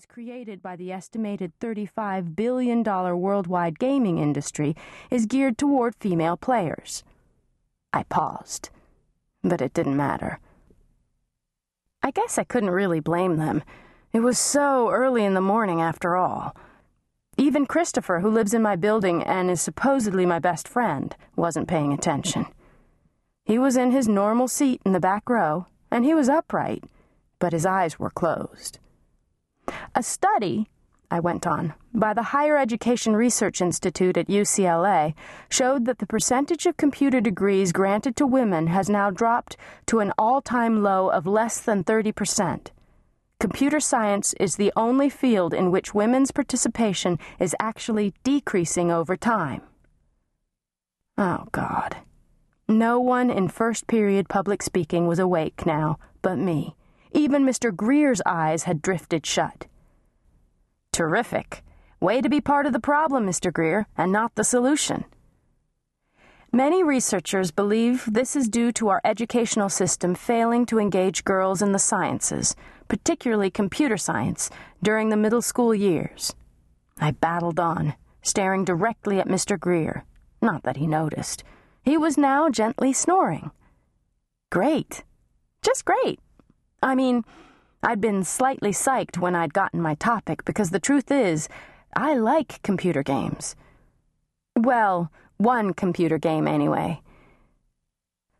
earnings created by the estimated $35 billion worldwide gaming industry is geared toward female players. I paused, but it didn't matter. I guess I couldn't really blame them. It was so early in the morning after all. Even Christopher, who lives in my building and is supposedly my best friend, wasn't paying attention. He was in his normal seat in the back row, and he was upright, but his eyes were closed. A study, I went on, by the Higher Education Research Institute at UCLA showed that the percentage of computer degrees granted to women has now dropped to an all-time low of less than 30%. Computer science is the only field in which women's participation is actually decreasing over time. Oh, God. No one in first-period public speaking was awake now but me. Even Mr. Greer's eyes had drifted shut. Terrific. Way to be part of the problem, Mr. Greer, and not the solution. Many researchers believe this is due to our educational system failing to engage girls in the sciences, particularly computer science, during the middle school years. I battled on, staring directly at Mr. Greer. Not that he noticed. He was now gently snoring. Great. Just great. I mean, I'd been slightly psyched when I'd gotten my topic, because the truth is, I like computer games. Well, one computer game anyway.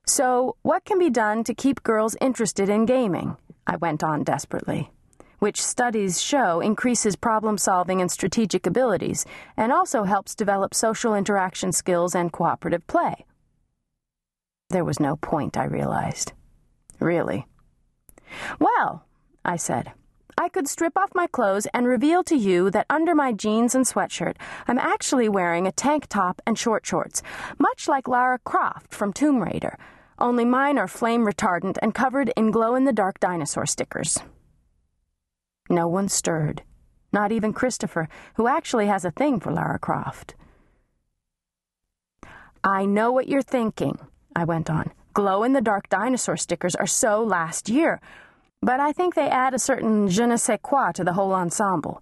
So, what can be done to keep girls interested in gaming? I went on desperately. Which studies show increases problem-solving and strategic abilities, and also helps develop social interaction skills and cooperative play. There was no point, I realized. Really. Well, I said, I could strip off my clothes and reveal to you that under my jeans and sweatshirt, I'm actually wearing a tank top and short shorts, much like Lara Croft from Tomb Raider, only mine are flame retardant and covered in glow-in-the-dark dinosaur stickers. No one stirred, not even Christopher, who actually has a thing for Lara Croft. I know what you're thinking, I went on. Glow-in-the-dark dinosaur stickers are so last year, but I think they add a certain je ne sais quoi to the whole ensemble.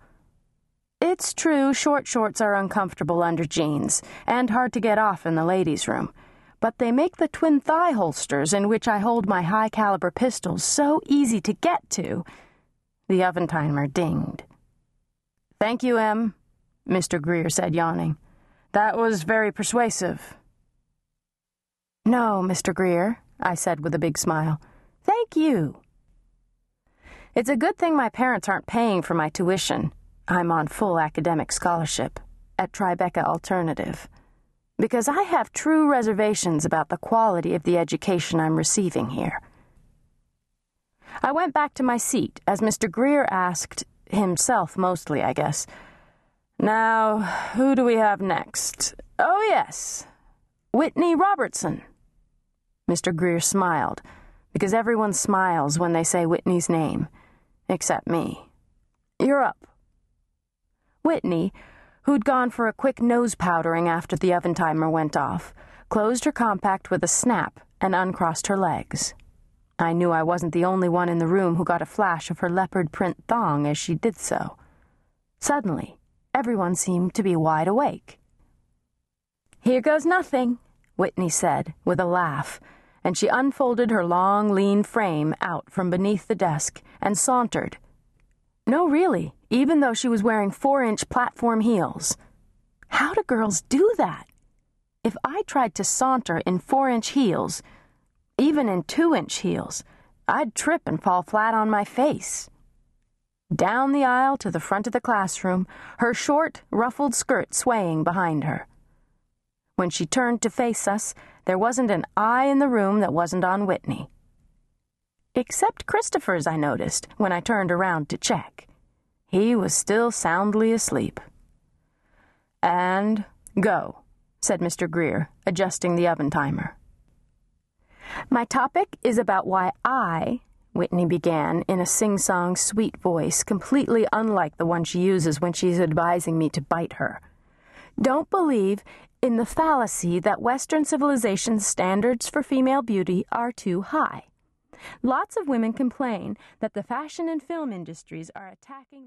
It's true short shorts are uncomfortable under jeans and hard to get off in the ladies' room, but they make the twin thigh holsters in which I hold my high-caliber pistols so easy to get to. The oven timer dinged. Thank you, M, Mr. Greer said, yawning. That was very persuasive. No, Mr. Greer, I said with a big smile. Thank you. It's a good thing my parents aren't paying for my tuition. I'm on full academic scholarship at Tribeca Alternative, because I have true reservations about the quality of the education I'm receiving here. I went back to my seat as Mr. Greer asked, himself mostly, I guess, Now, who do we have next? Oh, yes, Whitney Robertson. Mr. Greer smiled, because everyone smiles when they say Whitney's name, except me. You're up. Whitney, who'd gone for a quick nose powdering after the oven timer went off, closed her compact with a snap and uncrossed her legs. I knew I wasn't the only one in the room who got a flash of her leopard print thong as she did so. Suddenly, everyone seemed to be wide awake. Here goes nothing, Whitney said, with a laugh, and she unfolded her long, lean frame out from beneath the desk and sauntered. No, really, even though she was wearing 4-inch platform heels. How do girls do that? If I tried to saunter in 4-inch heels, even in 2-inch heels, I'd trip and fall flat on my face. Down the aisle to the front of the classroom, her short, ruffled skirt swaying behind her. When she turned to face us, there wasn't an eye in the room that wasn't on Whitney. Except Christopher's, I noticed, when I turned around to check. He was still soundly asleep. And go, said Mr. Greer, adjusting the oven timer. My topic is about why I, Whitney began, in a sing-song sweet voice, completely unlike the one she uses when she's advising me to bite her, don't believe in the fallacy that Western civilization's standards for female beauty are too high. Lots of women complain that the fashion and film industries are attacking the